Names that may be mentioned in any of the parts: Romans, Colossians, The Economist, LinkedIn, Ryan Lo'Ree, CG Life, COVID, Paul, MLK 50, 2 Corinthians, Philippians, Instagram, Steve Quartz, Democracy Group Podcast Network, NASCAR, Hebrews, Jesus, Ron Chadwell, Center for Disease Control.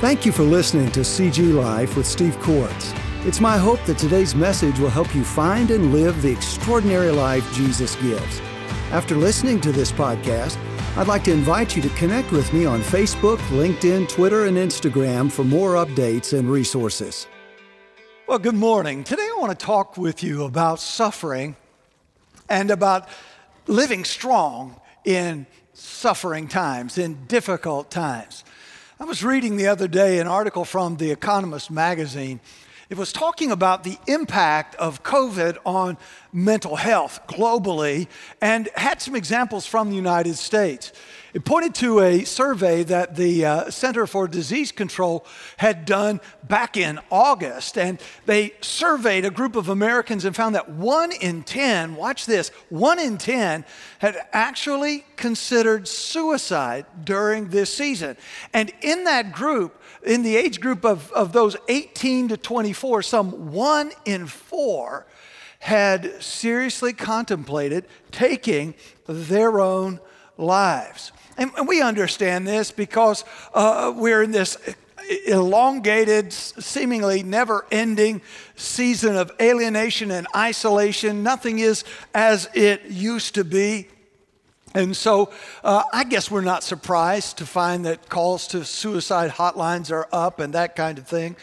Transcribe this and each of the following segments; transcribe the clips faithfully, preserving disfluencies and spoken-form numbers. Thank you for listening to C G Life with Steve Quartz. It's my hope that today's message will help you find and live the extraordinary life Jesus gives. After listening to this podcast, I'd like to invite you to connect with me on Facebook, LinkedIn, Twitter, and Instagram for more updates and resources. Well, good morning. Today I want to talk with you about suffering and about living strong in suffering times, in difficult times. I was reading the other day an article from The Economist magazine. It was talking about the impact of COVID on mental health globally and had some examples from the United States. It pointed to a survey that the uh, Center for Disease Control had done back in August, and they surveyed a group of Americans and found that one in ten, watch this, one in ten had actually considered suicide during this season. And in that group, in the age group of, of those eighteen to twenty-four, some one in four had seriously contemplated taking their own lives. And, and we understand this because uh, we're in this elongated, seemingly never-ending season of alienation and isolation. Nothing is as it used to be. And so uh, I guess we're not surprised to find that calls to suicide hotlines are up and that kind of thing.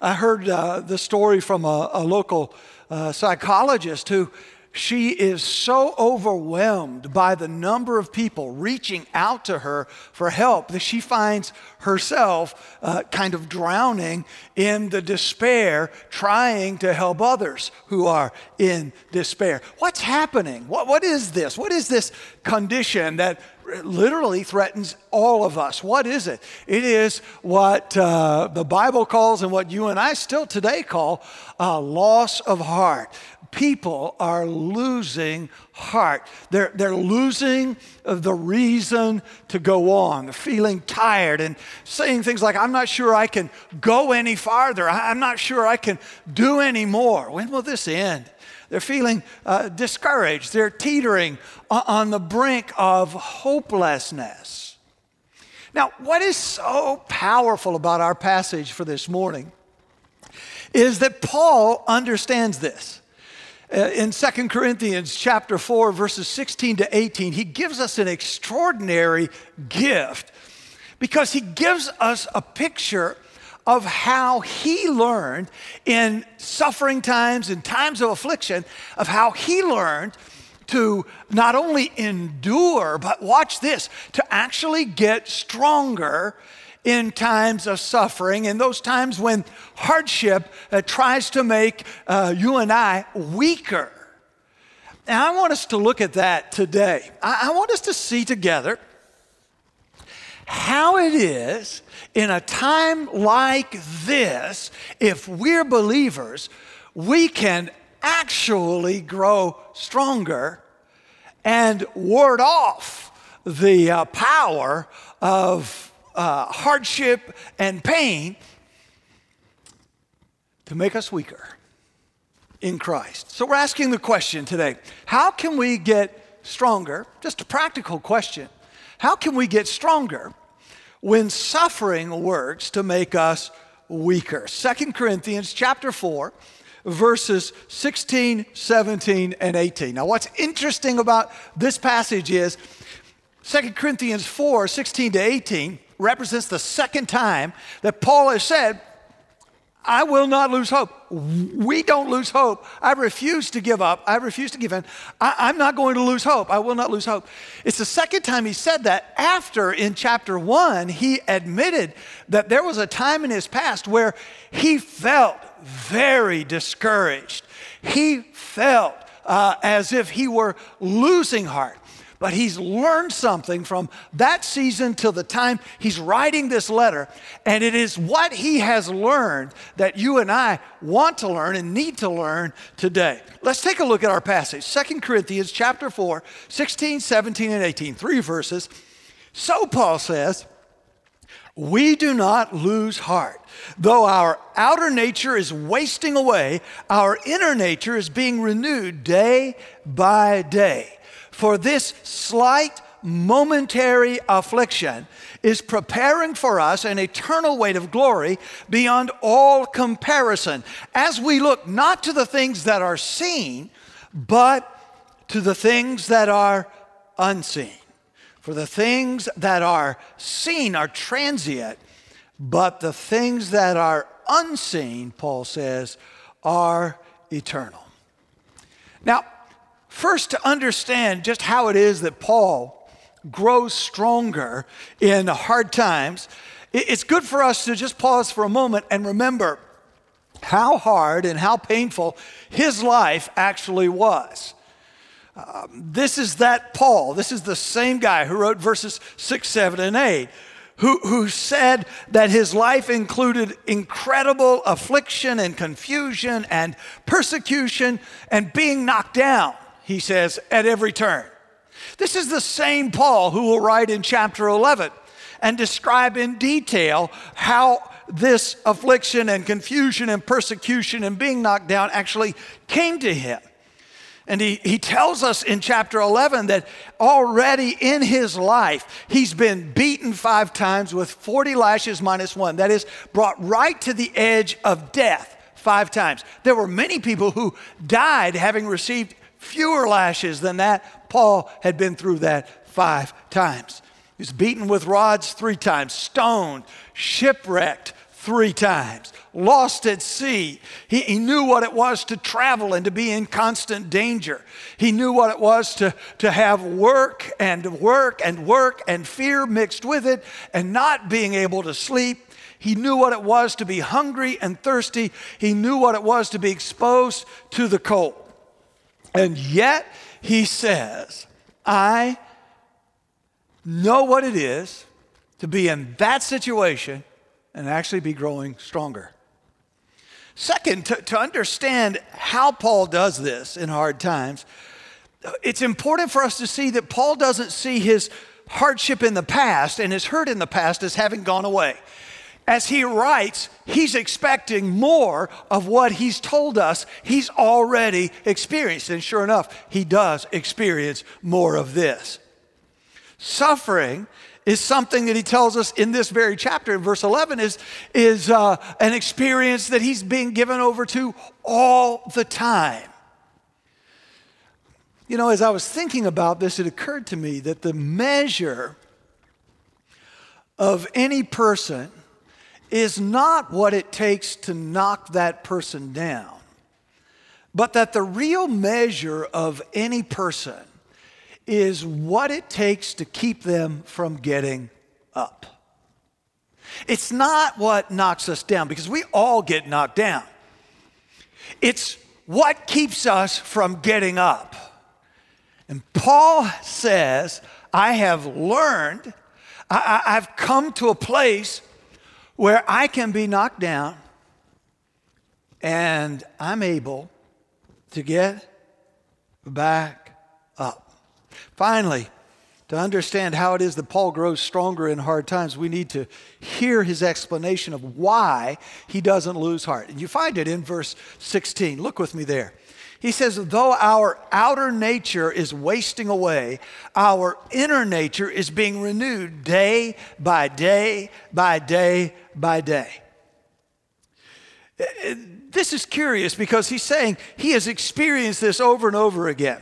I heard uh, the story from a, a local uh, psychologist who she is so overwhelmed by the number of people reaching out to her for help that she finds herself uh, kind of drowning in the despair, trying to help others who are in despair. What's happening? What, what is this? What is this condition that literally threatens all of us? What is it? It is what uh, the Bible calls and what you and I still today call uh, loss of heart. People are losing heart. They're, they're losing the reason to go on. They're feeling tired and saying things like, I'm not sure I can go any farther. I'm not sure I can do any more. When will this end? They're feeling uh, discouraged. They're teetering on the brink of hopelessness. Now, what is so powerful about our passage for this morning is that Paul understands this. In Second Corinthians chapter four, verses sixteen to eighteen, he gives us an extraordinary gift because he gives us a picture of how he learned in suffering times, in times of affliction, of how he learned to not only endure, but watch this, to actually get stronger in times of suffering, in those times when hardship uh, tries to make uh, you and I weaker. And I want us to look at that today. I, I want us to see together how it is in a time like this, if we're believers, we can actually grow stronger and ward off the uh, power of Uh, hardship and pain to make us weaker in Christ. So we're asking the question today, how can we get stronger? Just a practical question. How can we get stronger when suffering works to make us weaker? Second Corinthians chapter four, verses sixteen, seventeen, and eighteen. Now what's interesting about this passage is Second Corinthians four, sixteen to eighteen, represents the second time that Paul has said, I will not lose hope. We don't lose hope. I refuse to give up. I refuse to give in. I, I'm not going to lose hope. I will not lose hope. It's the second time he said that after in chapter one, he admitted that there was a time in his past where he felt very discouraged. He felt uh, as if he were losing heart. But he's learned something from that season till the time he's writing this letter. And it is what he has learned that you and I want to learn and need to learn today. Let's take a look at our passage. Second Corinthians chapter four, sixteen, seventeen, and eighteen, three verses. So Paul says, we do not lose heart. Though our outer nature is wasting away, our inner nature is being renewed day by day. For this slight momentary affliction is preparing for us an eternal weight of glory beyond all comparison, as we look not to the things that are seen, but to the things that are unseen. For the things that are seen are transient, but the things that are unseen, Paul says, are eternal. Now, first, to understand just how it is that Paul grows stronger in hard times, it's good for us to just pause for a moment and remember how hard and how painful his life actually was. Um, this is that Paul. This is the same guy who wrote verses six, seven, and eight, who, who said that his life included incredible affliction and confusion and persecution and being knocked down, he says, at every turn. This is the same Paul who will write in chapter eleven and describe in detail how this affliction and confusion and persecution and being knocked down actually came to him. And he, he tells us in chapter eleven that already in his life, he's been beaten five times with forty lashes minus one. That is, brought right to the edge of death five times. There were many people who died having received fewer lashes than that. Paul had been through that five times. He was beaten with rods three times, stoned, shipwrecked three times, lost at sea. He, he knew what it was to travel and to be in constant danger. He knew what it was to, to have work and work and work and fear mixed with it and not being able to sleep. He knew what it was to be hungry and thirsty. He knew what it was to be exposed to the cold. And yet he says, I know what it is to be in that situation and actually be growing stronger. Second, to, to understand how Paul does this in hard times, it's important for us to see that Paul doesn't see his hardship in the past and his hurt in the past as having gone away. As he writes, he's expecting more of what he's told us he's already experienced. And sure enough, he does experience more of this. Suffering is something that he tells us in this very chapter, in verse eleven, is, is uh, an experience that he's being given over to all the time. You know, as I was thinking about this, it occurred to me that the measure of any person is not what it takes to knock that person down, but that the real measure of any person is what it takes to keep them from getting up. It's not what knocks us down, because we all get knocked down. It's what keeps us from getting up. And Paul says, I have learned, I, I, I've come to a place where I can be knocked down and I'm able to get back up. Finally, to understand how it is that Paul grows stronger in hard times, we need to hear his explanation of why he doesn't lose heart. And you find it in verse sixteen. Look with me there. He says, though our outer nature is wasting away, our inner nature is being renewed day by day by day by day. This is curious because he's saying he has experienced this over and over again.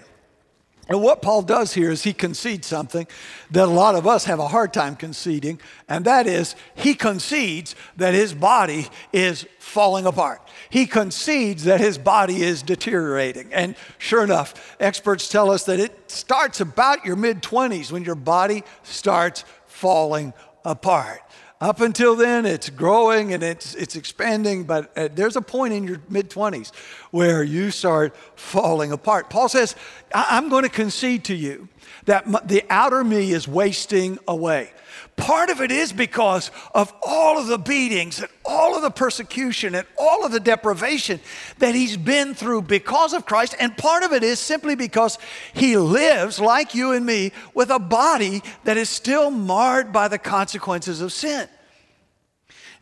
And what Paul does here is he concedes something that a lot of us have a hard time conceding, and that is he concedes that his body is falling apart. He concedes that his body is deteriorating. And sure enough, experts tell us that it starts about your mid-twenties when your body starts falling apart. Up until then, it's growing and it's it's expanding, but there's a point in your mid-twenties where you start falling apart. Paul says, I'm going to concede to you that the outer me is wasting away. Part of it is because of all of the beatings and all of the persecution and all of the deprivation that he's been through because of Christ. And part of it is simply because he lives, like you and me, with a body that is still marred by the consequences of sin.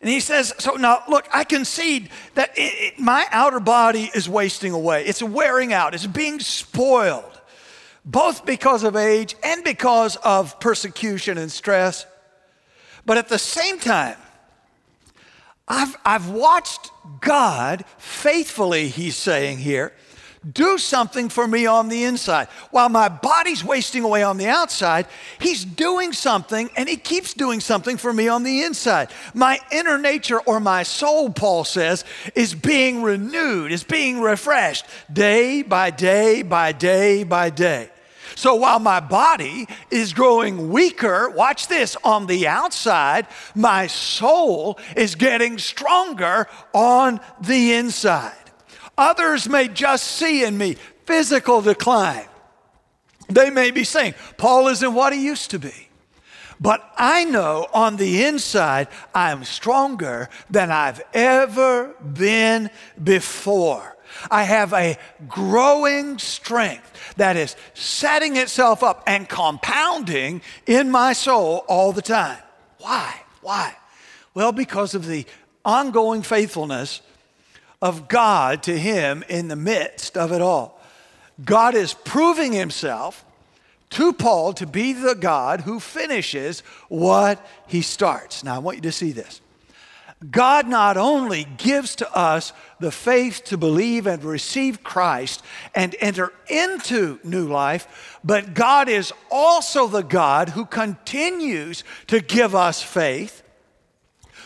And he says, so now, look, I concede that it, it, my outer body is wasting away. It's wearing out. It's being spoiled, both because of age and because of persecution and stress. But at the same time, I've, I've watched God faithfully, he's saying here, do something for me on the inside. While my body's wasting away on the outside, he's doing something, and he keeps doing something for me on the inside. My inner nature, or my soul, Paul says, is being renewed, is being refreshed day by day by day by day. So while my body is growing weaker, watch this, on the outside, my soul is getting stronger on the inside. Others may just see in me physical decline. They may be saying, Paul isn't what he used to be. But I know on the inside, I'm stronger than I've ever been before. I have a growing strength that is setting itself up and compounding in my soul all the time. Why? Why? Well, because of the ongoing faithfulness of God to him in the midst of it all. God is proving himself to Paul to be the God who finishes what he starts. Now, I want you to see this. God not only gives to us the faith to believe and receive Christ and enter into new life, but God is also the God who continues to give us faith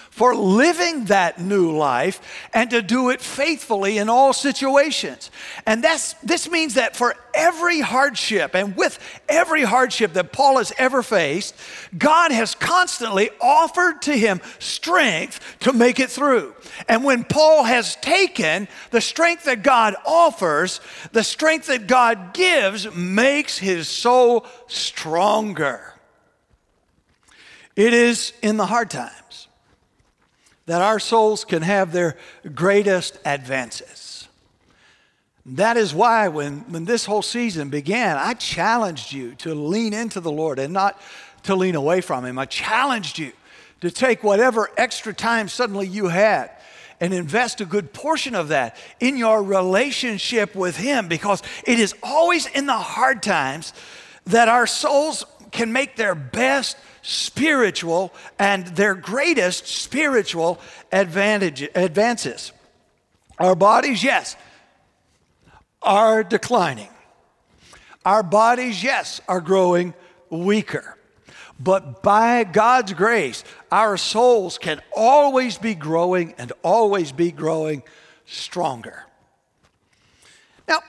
for living that new life and to do it faithfully in all situations. And that's, this means that for every hardship and with every hardship that Paul has ever faced, God has constantly offered to him strength to make it through. And when Paul has taken the strength that God offers, the strength that God gives makes his soul stronger. It is in the hard times that our souls can have their greatest advances. That is why when, when this whole season began, I challenged you to lean into the Lord and not to lean away from him. I challenged you to take whatever extra time suddenly you had and invest a good portion of that in your relationship with him, because it is always in the hard times that our souls can make their best spiritual and their greatest spiritual advantage, advances. Our bodies, yes, are declining. Our bodies, yes, are growing weaker. But by God's grace, our souls can always be growing and always be growing stronger. Now,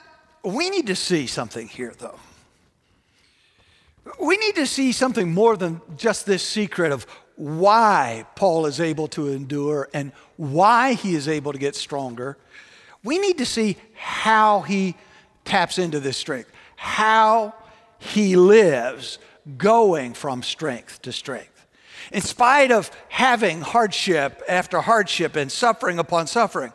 we need to see something here, though. We need to see something more than just this secret of why Paul is able to endure and why he is able to get stronger. We need to see how he taps into this strength, how he lives going from strength to strength. In spite of having hardship after hardship and suffering upon suffering,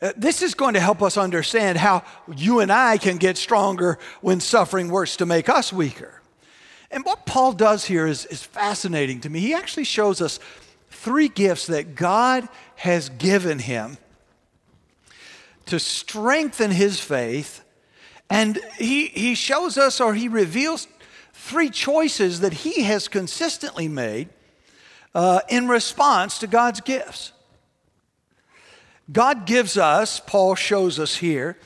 Uh, this is going to help us understand how you and I can get stronger when suffering works to make us weaker. And what Paul does here is, is fascinating to me. He actually shows us three gifts that God has given him to strengthen his faith. And he, he shows us, or he reveals, three choices that he has consistently made uh, in response to God's gifts. God gives us, Paul shows us here,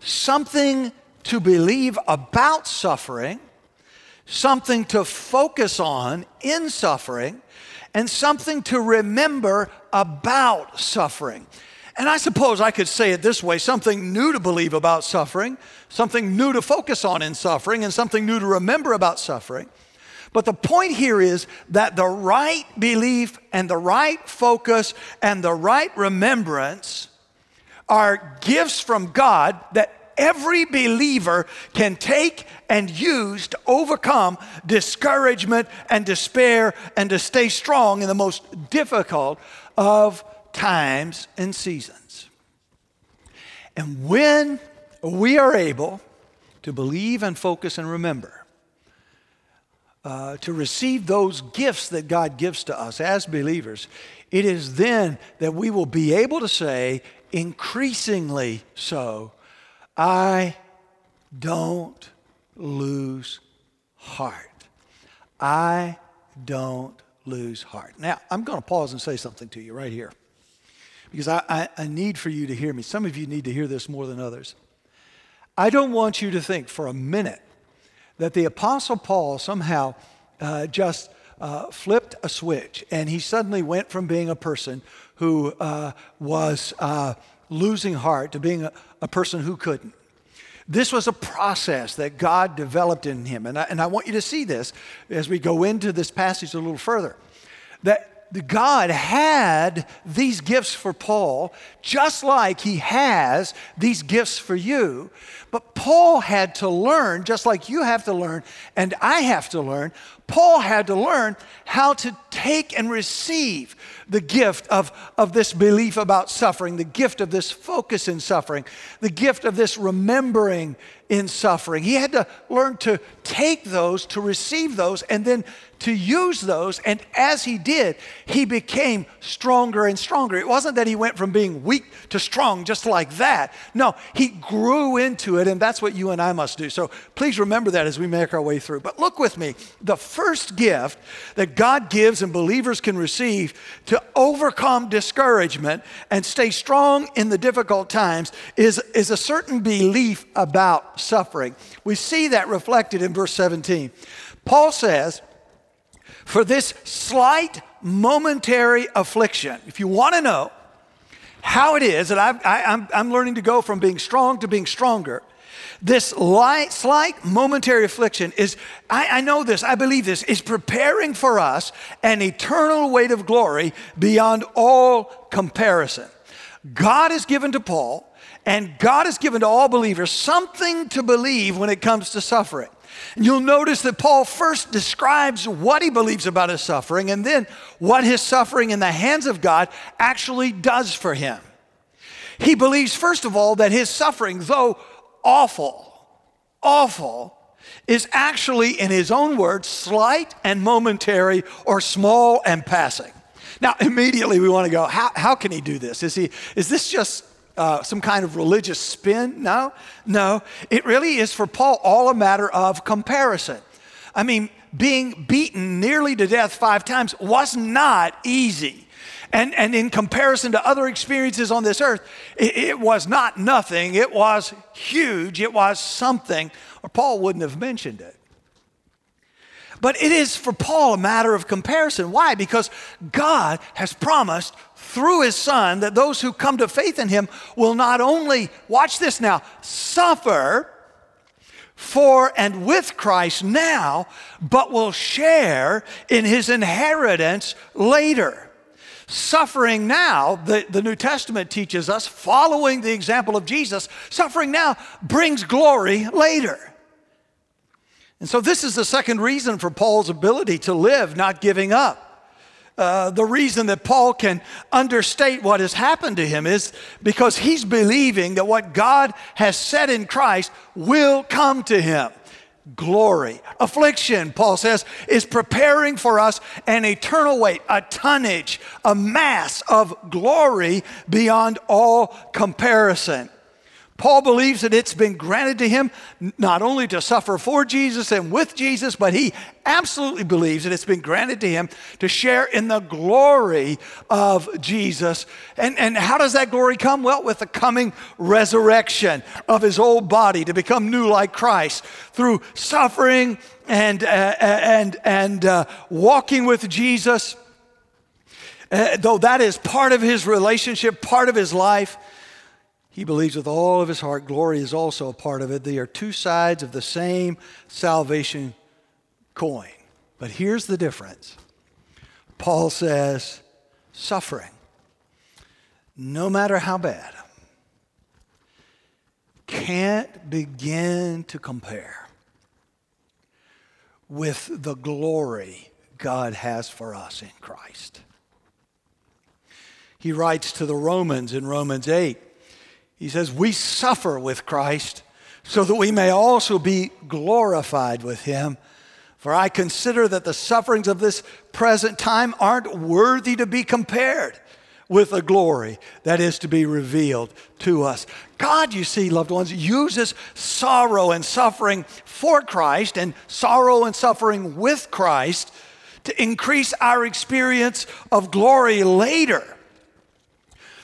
something to believe about suffering, something to focus on in suffering, and something to remember about suffering. And I suppose I could say it this way: something new to believe about suffering, something new to focus on in suffering, and something new to remember about suffering. But the point here is that the right belief and the right focus and the right remembrance are gifts from God that every believer can take and use to overcome discouragement and despair and to stay strong in the most difficult of times and seasons. And when we are able to believe and focus and remember, Uh, to receive those gifts that God gives to us as believers, it is then that we will be able to say, increasingly so, I don't lose heart. I don't lose heart. Now, I'm going to pause and say something to you right here, because I, I, I need for you to hear me. Some of you need to hear this more than others. I don't want you to think for a minute that the Apostle Paul somehow uh, just uh, flipped a switch and he suddenly went from being a person who uh, was uh, losing heart to being a, a person who couldn't. This was a process that God developed in him. And I, and I want you to see this as we go into this passage a little further, that God had these gifts for Paul, just like he has these gifts for you. But Paul had to learn, just like you have to learn, and I have to learn, Paul had to learn how to take and receive the gift of, of this belief about suffering, the gift of this focus in suffering, the gift of this remembering in suffering. He had to learn to take those, to receive those, and then to use those. And as he did, he became stronger and stronger. It wasn't that he went from being weak to strong just like that. No, he grew into it, and that's what you and I must do. So please remember that as we make our way through. But look with me, the first gift that God gives and believers can receive to overcome discouragement and stay strong in the difficult times is, is a certain belief about suffering. We see that reflected in verse seventeen. Paul says, for this slight momentary affliction, if you want to know how it is that I've, I, I'm, I'm learning to go from being strong to being stronger, this light, slight momentary affliction is, I, I know this, I believe this, is preparing for us an eternal weight of glory beyond all comparison. God has given to Paul, and God has given to all believers something to believe when it comes to suffering. And you'll notice that Paul first describes what he believes about his suffering, and then what his suffering in the hands of God actually does for him. He believes, first of all, that his suffering, though awful, awful, is actually, in his own words, slight and momentary, or small and passing. Now, immediately we want to go, how, how can he do this? Is he? Is this just uh, some kind of religious spin? No, no. It really is for Paul all a matter of comparison. I mean, being beaten nearly to death five times was not easy. And, and in comparison to other experiences on this earth, it, it was not nothing. It was huge. It was something, or Paul wouldn't have mentioned it. But it is for Paul a matter of comparison. Why? Because God has promised through his son that those who come to faith in him will not only, watch this now, suffer for and with Christ now, but will share in his inheritance later. Suffering now, the, the New Testament teaches us, following the example of Jesus, suffering now brings glory later. And so this is the second reason for Paul's ability to live, not giving up. Uh, the reason that Paul can understate what has happened to him is because he's believing that what God has said in Christ will come to him. Glory. Affliction, Paul says, is preparing for us an eternal weight, a tonnage, a mass of glory beyond all comparison. Paul believes that it's been granted to him not only to suffer for Jesus and with Jesus, but he absolutely believes that it's been granted to him to share in the glory of Jesus. And, and how does that glory come? Well, with the coming resurrection of his old body to become new like Christ through suffering and, uh, and, and uh, walking with Jesus, uh, though that is part of his relationship, part of his life. He believes with all of his heart, glory is also a part of it. They are two sides of the same salvation coin. But here's the difference. Paul says, suffering, no matter how bad, can't begin to compare with the glory God has for us in Christ. He writes to the Romans in Romans eight. He says, we suffer with Christ so that we may also be glorified with him. For I consider that the sufferings of this present time aren't worthy to be compared with the glory that is to be revealed to us. God, you see, loved ones, uses sorrow and suffering for Christ and sorrow and suffering with Christ to increase our experience of glory later.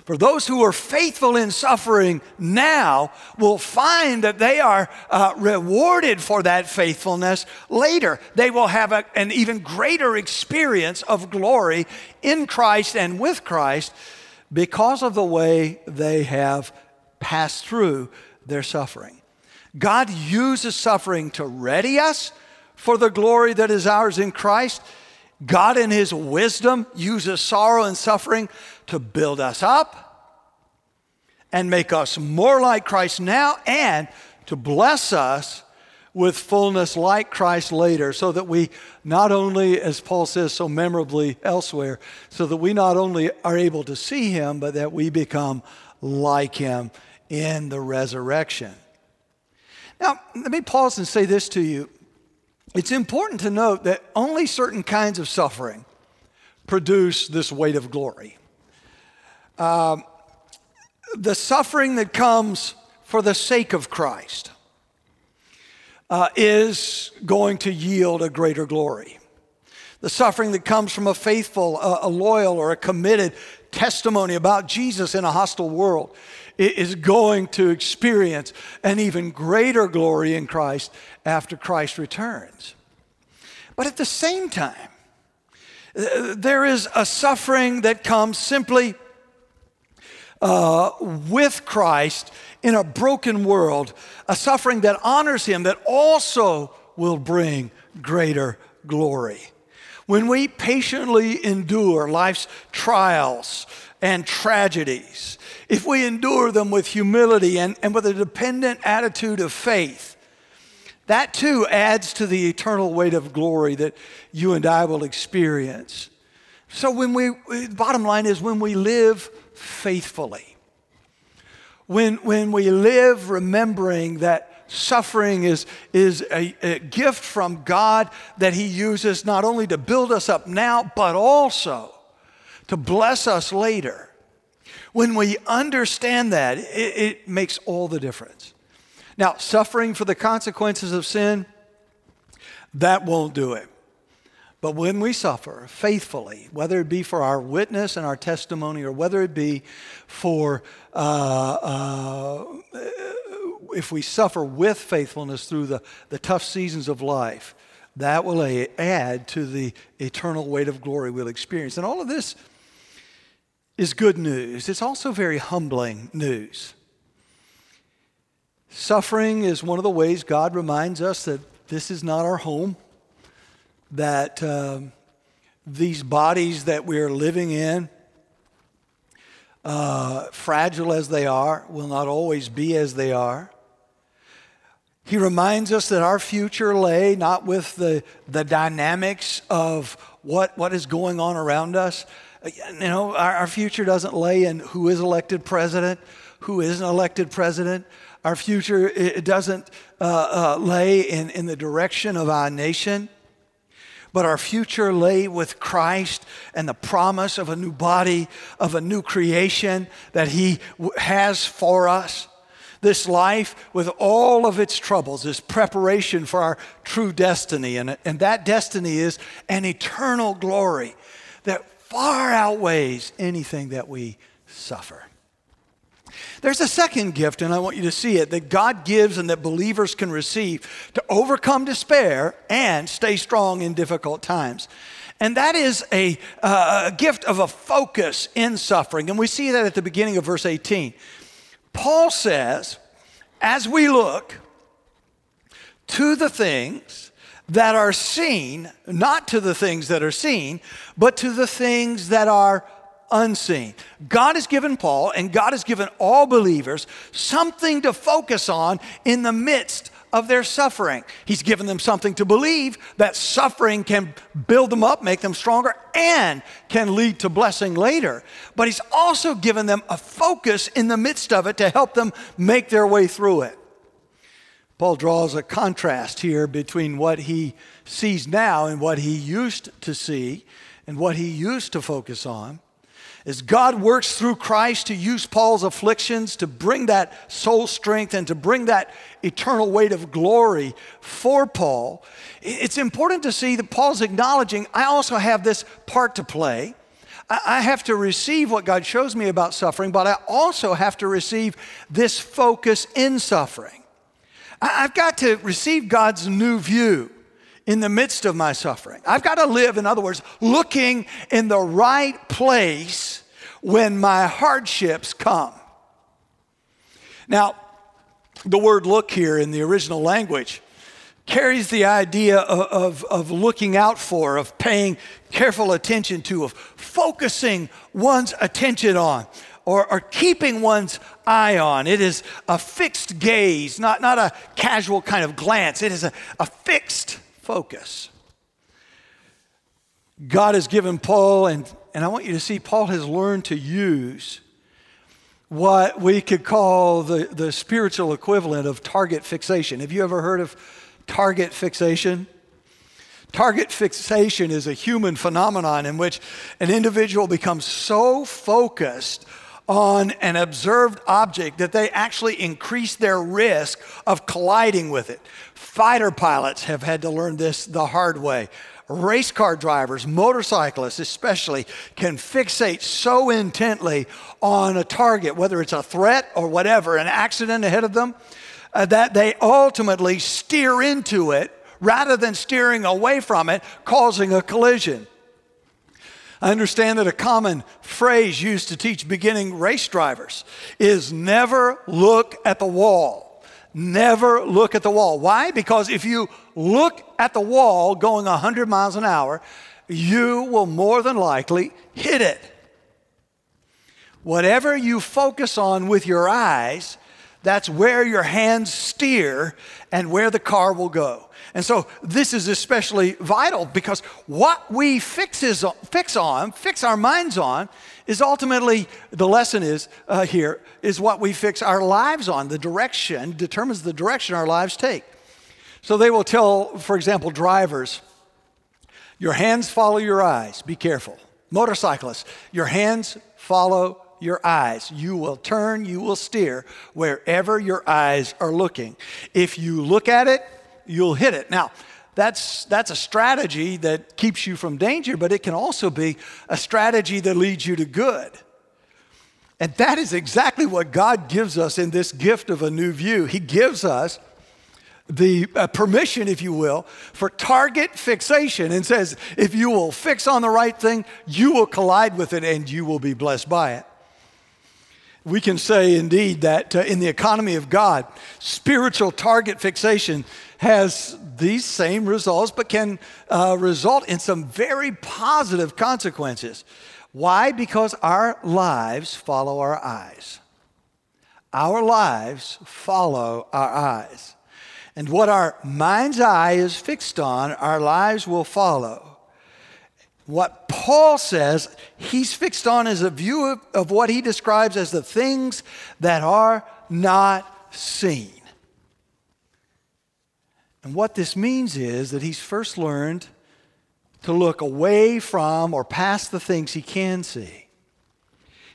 For those who are faithful in suffering now will find that they are uh, rewarded for that faithfulness later. They will have a, an even greater experience of glory in Christ and with Christ because of the way they have passed through their suffering. God uses suffering to ready us for the glory that is ours in Christ. God in his wisdom uses sorrow and suffering to build us up and make us more like Christ now and to bless us with fullness like Christ later, so that we not only, as Paul says so memorably elsewhere, so that we not only are able to see him, but that we become like him in the resurrection. Now, let me pause and say this to you. It's important to note that only certain kinds of suffering produce this weight of glory. Um, the suffering that comes for the sake of Christ uh, is going to yield a greater glory. The suffering that comes from a faithful, a, a loyal, or a committed testimony about Jesus in a hostile world is going to experience an even greater glory in Christ after Christ returns. But at the same time, there is a suffering that comes simply uh, with Christ in a broken world, a suffering that honors him that also will bring greater glory. When we patiently endure life's trials and tragedies, if we endure them with humility and, and with a dependent attitude of faith, that too adds to the eternal weight of glory that you and I will experience. So when we, the bottom line is when we live faithfully, when, when we live remembering that suffering is, is a, a gift from God that he uses not only to build us up now, but also to bless us later. When we understand that, it, it makes all the difference. Now, suffering for the consequences of sin, that won't do it. But when we suffer faithfully, whether it be for our witness and our testimony, or whether it be for uh, uh, if we suffer with faithfulness through the, the tough seasons of life, that will add to the eternal weight of glory we'll experience. And all of this is good news. It's also very humbling news. Suffering is one of the ways God reminds us that this is not our home, that um, these bodies that we're living in, uh, fragile as they are, will not always be as they are. He reminds us that our future lay not with the, the dynamics of what, what is going on around us. You know, our, our future doesn't lay in who is elected president, who isn't elected president. Our future it doesn't uh, uh, lay in, in the direction of our nation. But our future lay with Christ and the promise of a new body, of a new creation that he has for us. This life, with all of its troubles, is preparation for our true destiny. And, and that destiny is an eternal glory that far outweighs anything that we suffer. There's a second gift, and I want you to see it, that God gives and that believers can receive to overcome despair and stay strong in difficult times. And that is a, uh, a gift of a focus in suffering. And we see that at the beginning of verse eighteen. Paul says, as we look to the things that are seen, not to the things that are seen, but to the things that are unseen. God has given Paul and God has given all believers something to focus on in the midst of their suffering. He's given them something to believe that suffering can build them up, make them stronger, and can lead to blessing later. But he's also given them a focus in the midst of it to help them make their way through it. Paul draws a contrast here between what he sees now and what he used to see and what he used to focus on. is God works through Christ to use Paul's afflictions to bring that soul strength and to bring that eternal weight of glory for Paul. It's important to see that Paul's acknowledging, I also have this part to play. I have to receive what God shows me about suffering, but I also have to receive this focus in suffering. I've got to receive God's new view in the midst of my suffering. I've got to live, in other words, looking in the right place when my hardships come. Now, the word look here in the original language carries the idea of, of, of looking out for, of paying careful attention to, of focusing one's attention on, or, or keeping one's eye on. It is a fixed gaze, not, not a casual kind of glance. It is a, a fixed focus. God has given Paul, and, and I want you to see, Paul has learned to use what we could call the, the spiritual equivalent of target fixation. Have you ever heard of target fixation? Target fixation is a human phenomenon in which an individual becomes so focused on an observed object that they actually increase their risk of colliding with it. Fighter pilots have had to learn this the hard way. Race car drivers, motorcyclists especially, can fixate so intently on a target, whether it's a threat or whatever, an accident ahead of them, uh, that they ultimately steer into it rather than steering away from it, causing a collision. I understand that a common phrase used to teach beginning race drivers is never look at the wall. Never look at the wall. Why? Because if you look at the wall going one hundred miles an hour, you will more than likely hit it. Whatever you focus on with your eyes, that's where your hands steer and where the car will go. And so this is especially vital because what we fixes, fix on, fix our minds on, is ultimately, the lesson is uh, here, is what we fix our lives on. The direction determines the direction our lives take. So they will tell, for example, drivers, your hands follow your eyes, be careful. Motorcyclists, your hands follow your eyes. You will turn, you will steer wherever your eyes are looking. If you look at it, you'll hit it. Now, that's that's a strategy that keeps you from danger, but it can also be a strategy that leads you to good. And that is exactly what God gives us in this gift of a new view. He gives us the uh, permission, if you will, for target fixation and says, if you will fix on the right thing, you will collide with it and you will be blessed by it. We can say, indeed, that uh, in the economy of God, spiritual target fixation has these same results, but can uh, result in some very positive consequences. Why? Because our lives follow our eyes. Our lives follow our eyes. And what our mind's eye is fixed on, our lives will follow. What Paul says he's fixed on is a view of, of what he describes as the things that are not seen. And what this means is that he's first learned to look away from or past the things he can see.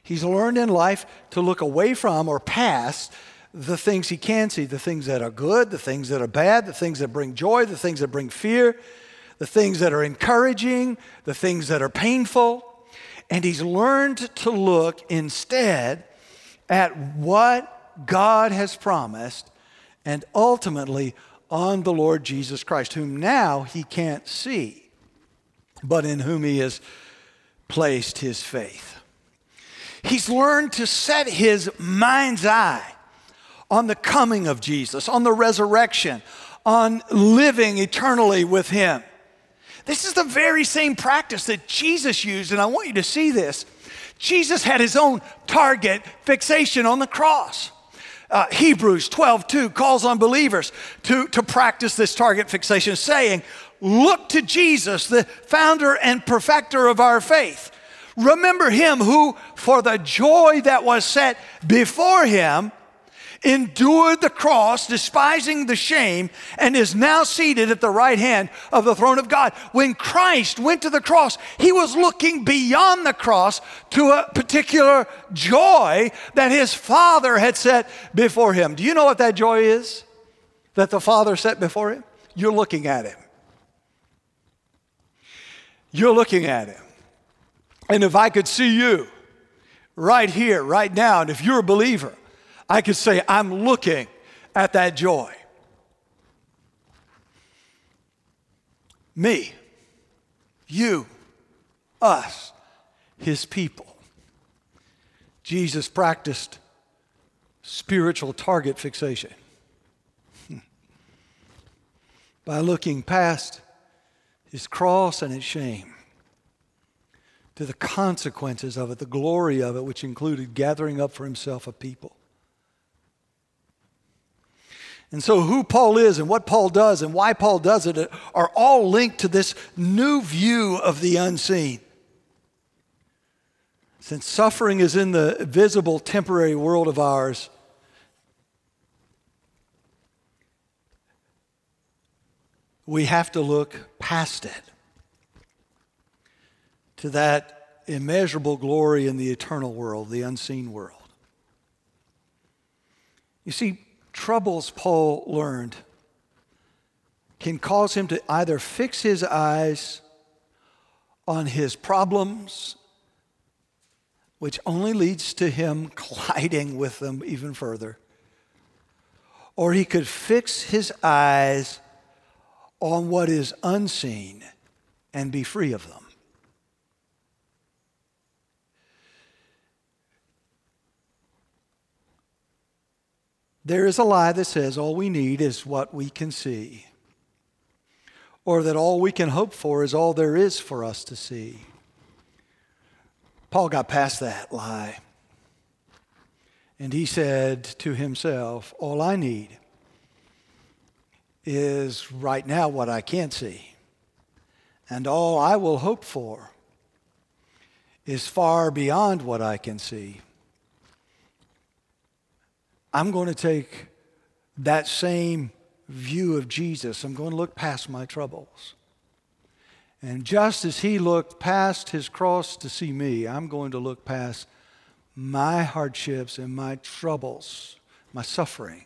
He's learned in life to look away from or past the things he can see, the things that are good, the things that are bad, the things that bring joy, the things that bring fear, the things that are encouraging, the things that are painful. And he's learned to look instead at what God has promised and ultimately on the Lord Jesus Christ, whom now he can't see, but in whom he has placed his faith. He's learned to set his mind's eye on the coming of Jesus, on the resurrection, on living eternally with him. This is the very same practice that Jesus used, and I want you to see this. Jesus had his own target fixation on the cross. Uh, Hebrews twelve two calls on believers to, to practice this target fixation, saying, look to Jesus, the founder and perfecter of our faith. Remember him who, for the joy that was set before him, endured the cross, despising the shame, and is now seated at the right hand of the throne of God. When Christ went to the cross, he was looking beyond the cross to a particular joy that his Father had set before him. Do you know what that joy is that the Father set before him? You're looking at him. You're looking at him. And if I could see you right here, right now, and if you're a believer, I could say, I'm looking at that joy. Me, you, us, his people. Jesus practiced spiritual target fixation by looking past his cross and his shame to the consequences of it, the glory of it, which included gathering up for himself a people. And so who Paul is and what Paul does and why Paul does it are all linked to this new view of the unseen. Since suffering is in the visible temporary world of ours, we have to look past it to that immeasurable glory in the eternal world, the unseen world. You see, troubles Paul learned can cause him to either fix his eyes on his problems, which only leads to him colliding with them even further, or he could fix his eyes on what is unseen and be free of them. There is a lie that says all we need is what we can see, or that all we can hope for is all there is for us to see. Paul got past that lie, and he said to himself, all I need is right now what I can't see, and all I will hope for is far beyond what I can see. I'm going to take that same view of Jesus. I'm going to look past my troubles. And just as he looked past his cross to see me, I'm going to look past my hardships and my troubles, my suffering,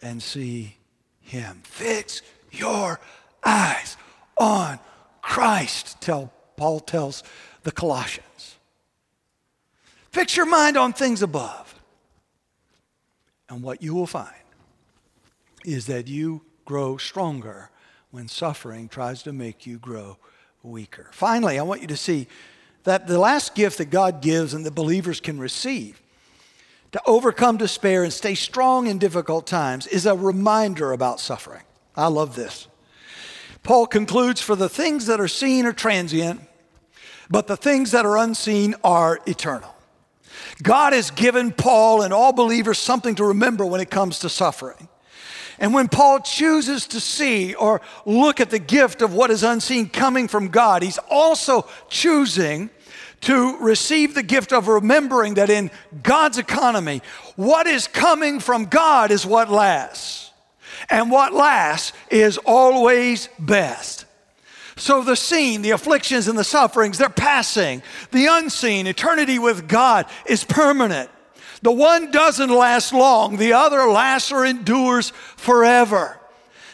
and see him. Fix your eyes on Christ, tell, Paul tells the Colossians. Fix your mind on things above. And what you will find is that you grow stronger when suffering tries to make you grow weaker. Finally, I want you to see that the last gift that God gives and the believers can receive to overcome despair and stay strong in difficult times is a reminder about suffering. I love this. Paul concludes, for the things that are seen are transient, but the things that are unseen are eternal. God has given Paul and all believers something to remember when it comes to suffering. And when Paul chooses to see or look at the gift of what is unseen coming from God, he's also choosing to receive the gift of remembering that in God's economy, what is coming from God is what lasts. And what lasts is always best. So the seen, the afflictions and the sufferings, they're passing. The unseen, eternity with God, is permanent. The one doesn't last long. The other lasts or endures forever.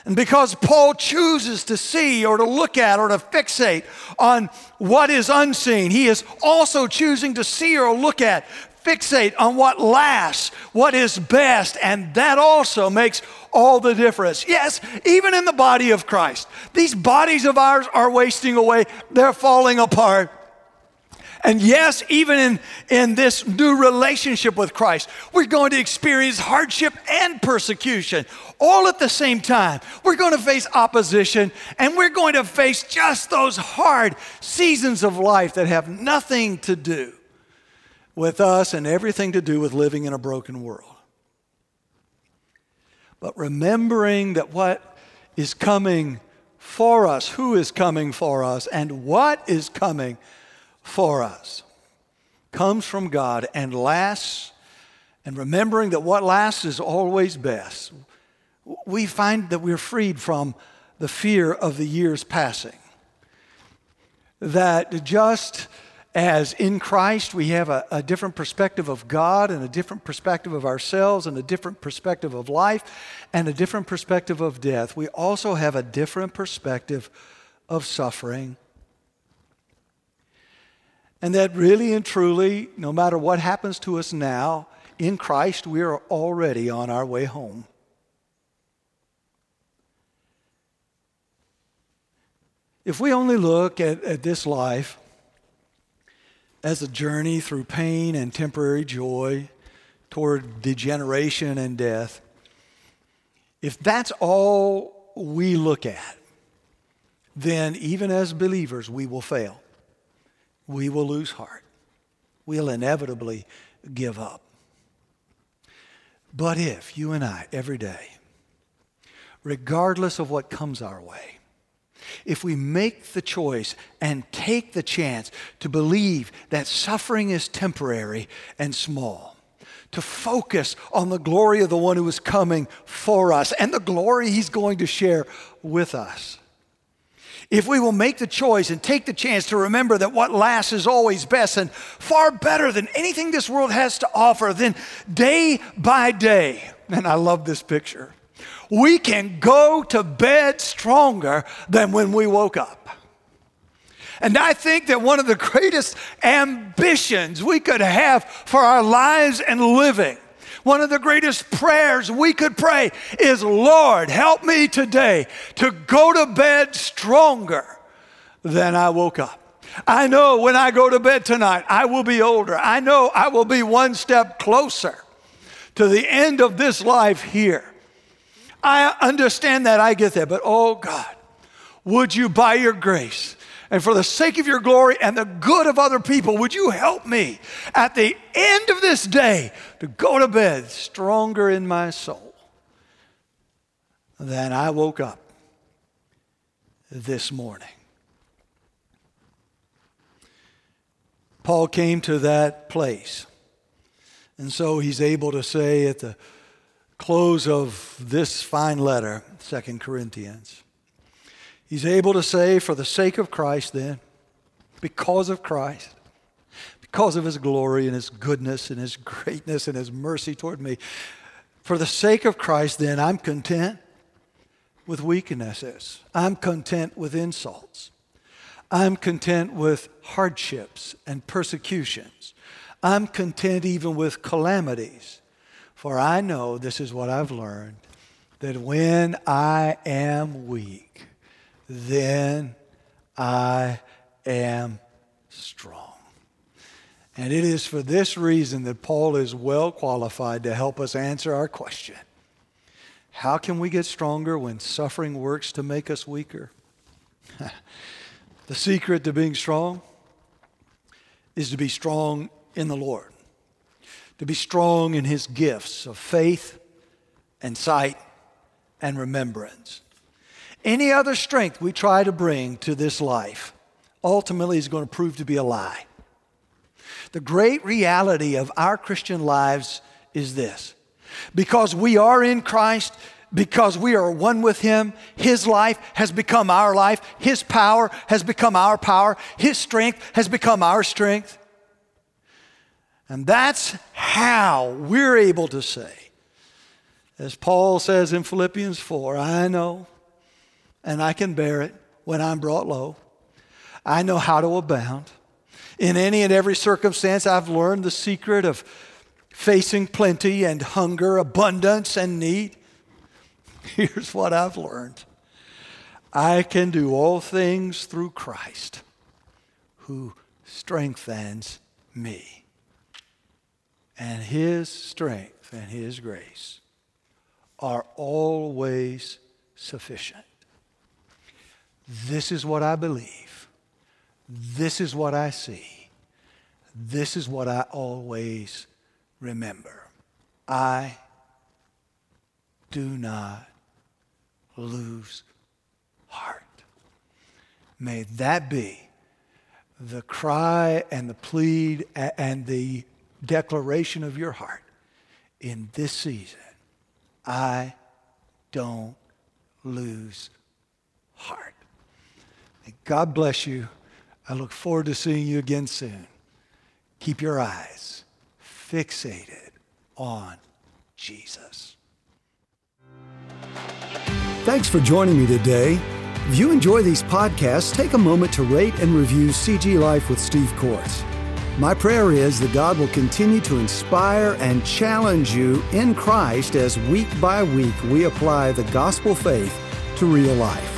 And because Paul chooses to see or to look at or to fixate on what is unseen, he is also choosing to see or look at, fixate on what lasts, what is best, and that also makes all the difference. Yes, even in the body of Christ, these bodies of ours are wasting away. They're falling apart. And yes, even in, in this new relationship with Christ, we're going to experience hardship and persecution all at the same time. We're going to face opposition, and we're going to face just those hard seasons of life that have nothing to do with us and everything to do with living in a broken world. But remembering that what is coming for us, who is coming for us, and what is coming for us comes from God and lasts and remembering that what lasts is always best, we find that we're freed from the fear of the years passing. That just as in Christ we have a, a different perspective of God and a different perspective of ourselves and a different perspective of life and a different perspective of death, we also have a different perspective of suffering. And that really and truly, no matter what happens to us now, in Christ we are already on our way home. If we only look at, at this life as a journey through pain and temporary joy toward degeneration and death, if that's all we look at, then even as believers, we will fail. We will lose heart. We'll inevitably give up. But if you and I, every day, regardless of what comes our way, if we make the choice and take the chance to believe that suffering is temporary and small, to focus on the glory of the one who is coming for us and the glory he's going to share with us, if we will make the choice and take the chance to remember that what lasts is always best and far better than anything this world has to offer, then day by day, and I love this picture, we can go to bed stronger than when we woke up. And I think that one of the greatest ambitions we could have for our lives and living, one of the greatest prayers we could pray is, Lord, help me today to go to bed stronger than I woke up. I know when I go to bed tonight, I will be older. I know I will be one step closer to the end of this life here. I understand that, I get that, but oh God, would you by your grace and for the sake of your glory and the good of other people, would you help me at the end of this day to go to bed stronger in my soul than I woke up this morning? Paul came to that place, and so he's able to say at the close of this fine letter, Second Corinthians. He's able to say, for the sake of Christ then, because of Christ, because of his glory and his goodness and his greatness and his mercy toward me, for the sake of Christ then, I'm content with weaknesses. I'm content with insults. I'm content with hardships and persecutions. I'm content even with calamities. For I know, this is what I've learned, that when I am weak, then I am strong. And it is for this reason that Paul is well qualified to help us answer our question. How can we get stronger when suffering works to make us weaker? The secret to being strong is to be strong in the Lord. To be strong in his gifts of faith and sight and remembrance. Any other strength we try to bring to this life ultimately is going to prove to be a lie. The great reality of our Christian lives is this: because we are in Christ, because we are one with him, his life has become our life, his power has become our power, his strength has become our strength. And that's how we're able to say, as Paul says in Philippians four, I know and I can bear it when I'm brought low. I know how to abound. In any and every circumstance, I've learned the secret of facing plenty and hunger, abundance and need. Here's what I've learned. I can do all things through Christ who strengthens me. And his strength and his grace are always sufficient. This is what I believe. This is what I see. This is what I always remember. I do not lose heart. May that be the cry and the plead and the declaration of your heart in this season, I don't lose heart. And God bless you. I look forward to seeing you again soon. Keep your eyes fixated on Jesus. Thanks for joining me today. If you enjoy these podcasts, take a moment to rate and review C G Life with Steve Kortz. My prayer is that God will continue to inspire and challenge you in Christ as week by week we apply the gospel faith to real life.